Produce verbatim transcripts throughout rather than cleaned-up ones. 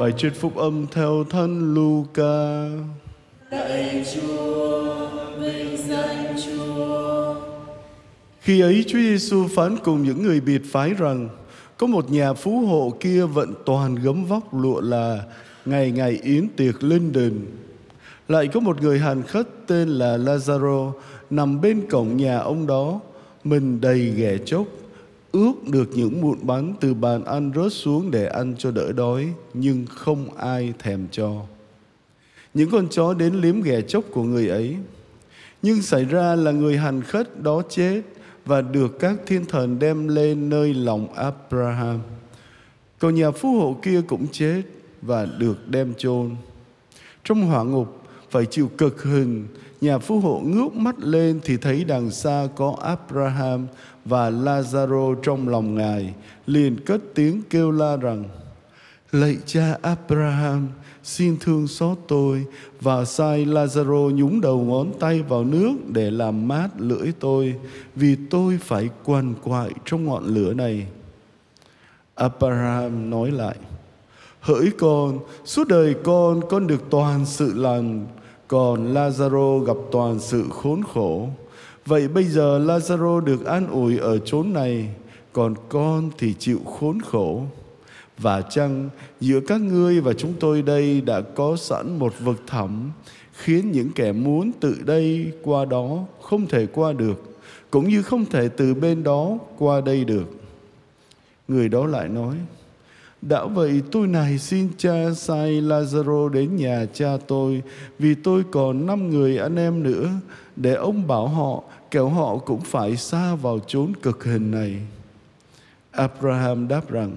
Bài trích phúc âm theo thân Luca. Lạy Chúa, vinh danh Chúa. Khi ấy Chúa Giêsu phán cùng những người biệt phái rằng: có một nhà phú hộ kia vận toàn gấm vóc lụa là, ngày ngày yến tiệc linh đình. Lại có một người hàn khất tên là Lazaro nằm bên cổng nhà ông đó, mình đầy ghẻ chốc, ước được những muỗng bánh từ bàn ăn rớt xuống để ăn cho đỡ đói, nhưng không ai thèm cho. Những con chó đến liếm ghẻ chốc của người ấy. Nhưng xảy ra là người hàn khất đó chết và được các thiên thần đem lên nơi lòng Abraham. Còn nhà phú hộ kia cũng chết và được đem chôn. Trong hỏa ngục phải chịu cực hình, nhà phú hộ ngước mắt lên thì thấy đằng xa có Abraham và Lazaro trong lòng ngài, liền cất tiếng kêu la rằng: lạy cha Abraham, xin thương xót tôi và sai Lazaro nhúng đầu ngón tay vào nước để làm mát lưỡi tôi, vì tôi phải quằn quại trong ngọn lửa này. Abraham nói lại: hỡi con, suốt đời con, con được toàn sự lành, còn Lazaro gặp toàn sự khốn khổ. Vậy bây giờ Lazaro được an ủi ở chốn này, còn con thì chịu khốn khổ. Và chăng giữa các ngươi và chúng tôi đây đã có sẵn một vực thẳm, khiến những kẻ muốn từ đây qua đó không thể qua được, cũng như không thể từ bên đó qua đây được. Người đó lại nói: đã vậy tôi này xin cha sai Lazaro đến nhà cha tôi, vì tôi còn năm người anh em nữa, để ông bảo họ, kẻo họ cũng phải sa vào chốn cực hình này. Abraham đáp rằng: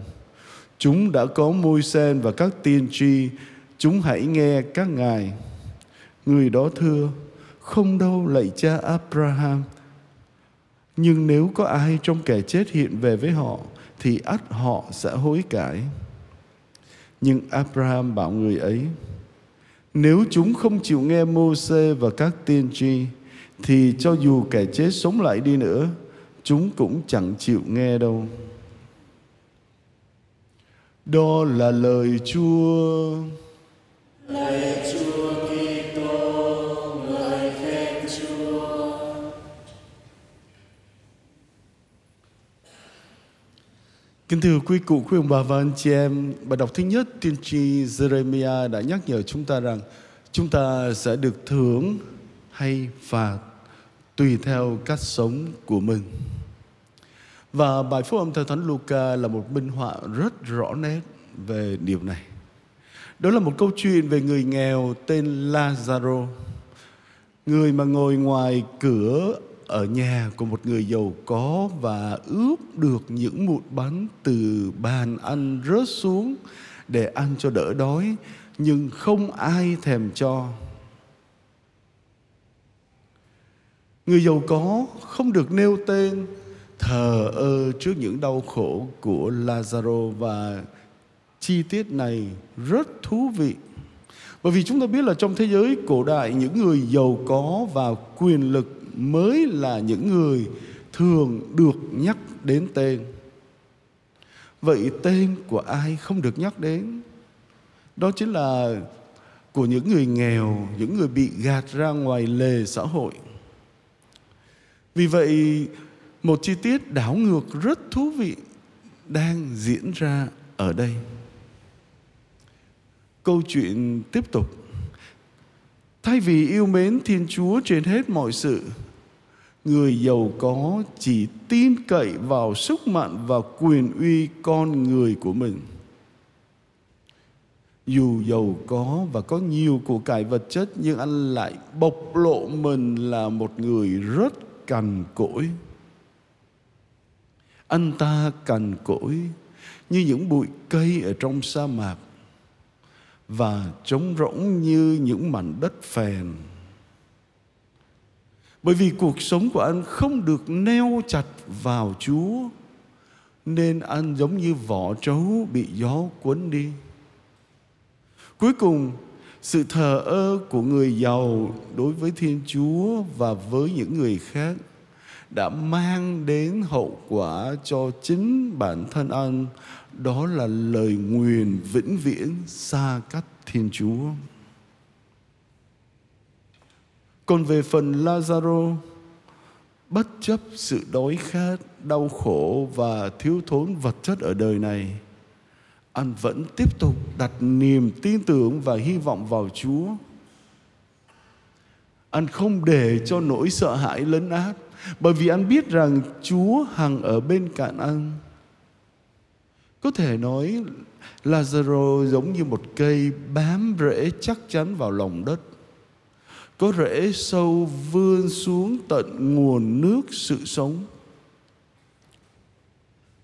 chúng đã có Mô-xê và các tiên tri, chúng hãy nghe các ngài. Người đó thưa: không đâu lạy cha Abraham, nhưng nếu có ai trong kẻ chết hiện về với họ thì ắt họ sẽ hối cải. Nhưng Abraham bảo người ấy: nếu chúng không chịu nghe Mô-xê và các tiên tri, thì cho dù kẻ chết sống lại đi nữa, chúng cũng chẳng chịu nghe đâu. Đó là lời Chúa. Lời Chúa Kitô, lời khen Chúa. Kính thưa quý cụ, quý ông bà và anh chị em, bài đọc thứ nhất, tiên tri Jeremia đã nhắc nhở chúng ta rằng chúng ta sẽ được thưởng hay phạt tùy theo cách sống của mình. Và bài phúc âm theo thánh Luca là một minh họa rất rõ nét về điều này. Đó là một câu chuyện về người nghèo tên Lazaro, người mà ngồi ngoài cửa ở nhà của một người giàu có và ướp được những muỗng bánh từ bàn ăn rớt xuống để ăn cho đỡ đói, nhưng không ai thèm cho. Người giàu có không được nêu tên, thờ ơ trước những đau khổ của Lazaro, và chi tiết này rất thú vị. Bởi vì chúng ta biết là trong thế giới cổ đại, những người giàu có và quyền lực mới là những người thường được nhắc đến tên. Vậy tên của ai không được nhắc đến? Đó chính là của những người nghèo, những người bị gạt ra ngoài lề xã hội. Vì vậy, một chi tiết đảo ngược rất thú vị đang diễn ra ở đây. Câu chuyện tiếp tục. Thay vì yêu mến Thiên Chúa trên hết mọi sự, người giàu có chỉ tin cậy vào sức mạnh và quyền uy con người của mình. Dù giàu có và có nhiều của cải vật chất, nhưng anh lại bộc lộ mình là một người rất cằn cỗi. Anh ta cằn cỗi như những bụi cây ở trong sa mạc, và trống rỗng như những mảnh đất phèn. Bởi vì cuộc sống của anh không được neo chặt vào Chúa, nên anh giống như vỏ trấu bị gió cuốn đi. Cuối cùng, sự thờ ơ của người giàu đối với Thiên Chúa và với những người khác đã mang đến hậu quả cho chính bản thân anh, đó là lời nguyền vĩnh viễn xa cách Thiên Chúa. Còn về phần Lazaro, bất chấp sự đói khát, đau khổ và thiếu thốn vật chất ở đời này, anh vẫn tiếp tục đặt niềm tin tưởng và hy vọng vào Chúa. Anh không để cho nỗi sợ hãi lấn át, bởi vì anh biết rằng Chúa hằng ở bên cạnh anh. Có thể nói Lazaro giống như một cây bám rễ chắc chắn vào lòng đất, có rễ sâu vươn xuống tận nguồn nước sự sống.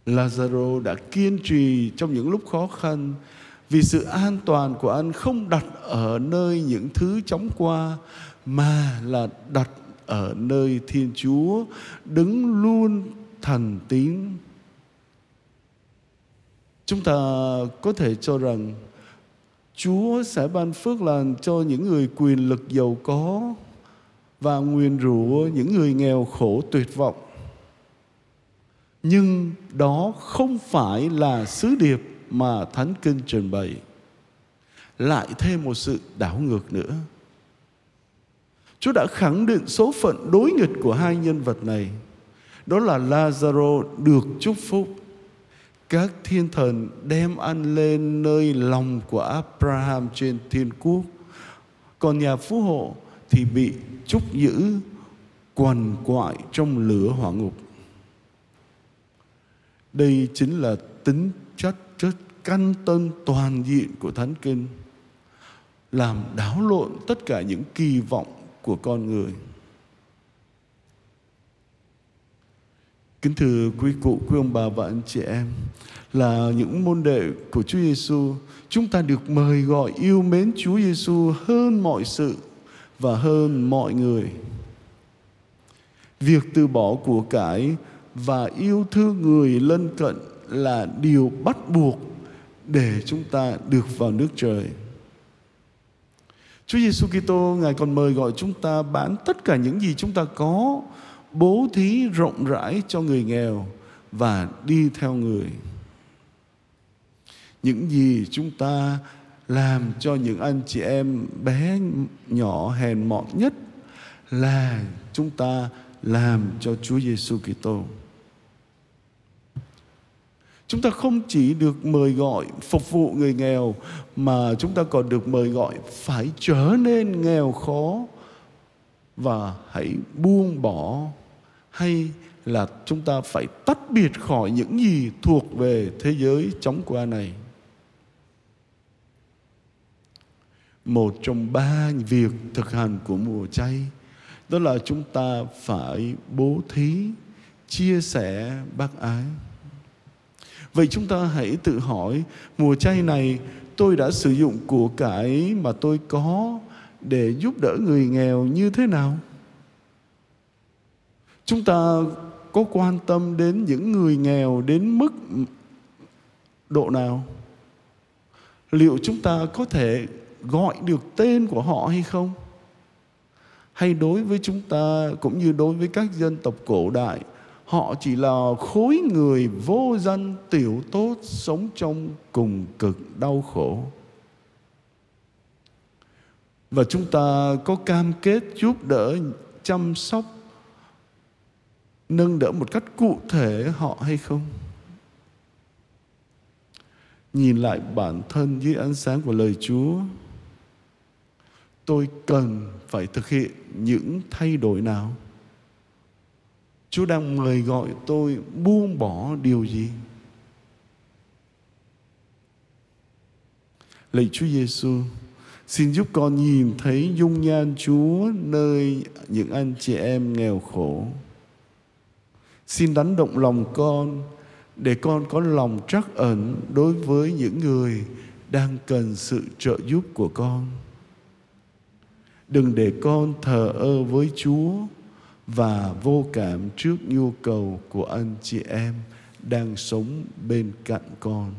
Lazaro đã kiên trì trong những lúc khó khăn, vì sự an toàn của anh không đặt ở nơi những thứ chóng qua, mà là đặt ở nơi Thiên Chúa, đứng luôn thành tín. Chúng ta có thể cho rằng Chúa sẽ ban phước lành cho những người quyền lực giàu có và nguyền rủa những người nghèo khổ tuyệt vọng. Nhưng đó không phải là sứ điệp mà Thánh Kinh trình bày. Lại thêm một sự đảo ngược nữa. Chúa đã khẳng định số phận đối nghịch của hai nhân vật này. Đó là Lazaro được chúc phúc. Các thiên thần đem anh lên nơi lòng của Abraham trên thiên quốc. Còn nhà phú hộ thì bị chúc giữ quằn quại trong lửa hỏa ngục. Đây chính là tính chất rất căn tân toàn diện của Thánh Kinh, làm đảo lộn tất cả những kỳ vọng của con người. Kính thưa quý cụ, quý ông bà và anh chị em, là những môn đệ của Chúa Giêsu, chúng ta được mời gọi yêu mến Chúa Giêsu hơn mọi sự và hơn mọi người. Việc từ bỏ của cải và yêu thương người lân cận là điều bắt buộc để chúng ta được vào nước trời. Chúa Giêsu Kitô Ngài còn mời gọi chúng ta bán tất cả những gì chúng ta có, bố thí rộng rãi cho người nghèo và đi theo người. Những gì chúng ta làm cho những anh chị em bé nhỏ hèn mọn nhất là chúng ta làm cho Chúa Giêsu Kitô. Chúng ta không chỉ được mời gọi phục vụ người nghèo, mà chúng ta còn được mời gọi phải trở nên nghèo khó và hãy buông bỏ, hay là chúng ta phải tách biệt khỏi những gì thuộc về thế giới chóng qua này. Một trong ba việc thực hành của mùa chay, đó là chúng ta phải bố thí, chia sẻ, bác ái. Vậy chúng ta hãy tự hỏi, mùa chay này tôi đã sử dụng của cải mà tôi có để giúp đỡ người nghèo như thế nào? Chúng ta có quan tâm đến những người nghèo đến mức độ nào? Liệu chúng ta có thể gọi được tên của họ hay không? Hay đối với chúng ta cũng như đối với các dân tộc cổ đại, họ chỉ là khối người vô danh tiểu tốt sống trong cùng cực đau khổ? Và chúng ta có cam kết giúp đỡ, chăm sóc, nâng đỡ một cách cụ thể họ hay không? Nhìn lại bản thân dưới ánh sáng của lời Chúa, tôi cần phải thực hiện những thay đổi nào? Chúa đang mời gọi tôi buông bỏ điều gì? Lạy Chúa Giêsu, xin giúp con nhìn thấy dung nhan Chúa nơi những anh chị em nghèo khổ. Xin đánh động lòng con, để con có lòng trắc ẩn đối với những người đang cần sự trợ giúp của con. Đừng để con thờ ơ với Chúa và vô cảm trước nhu cầu của anh chị em đang sống bên cạnh con.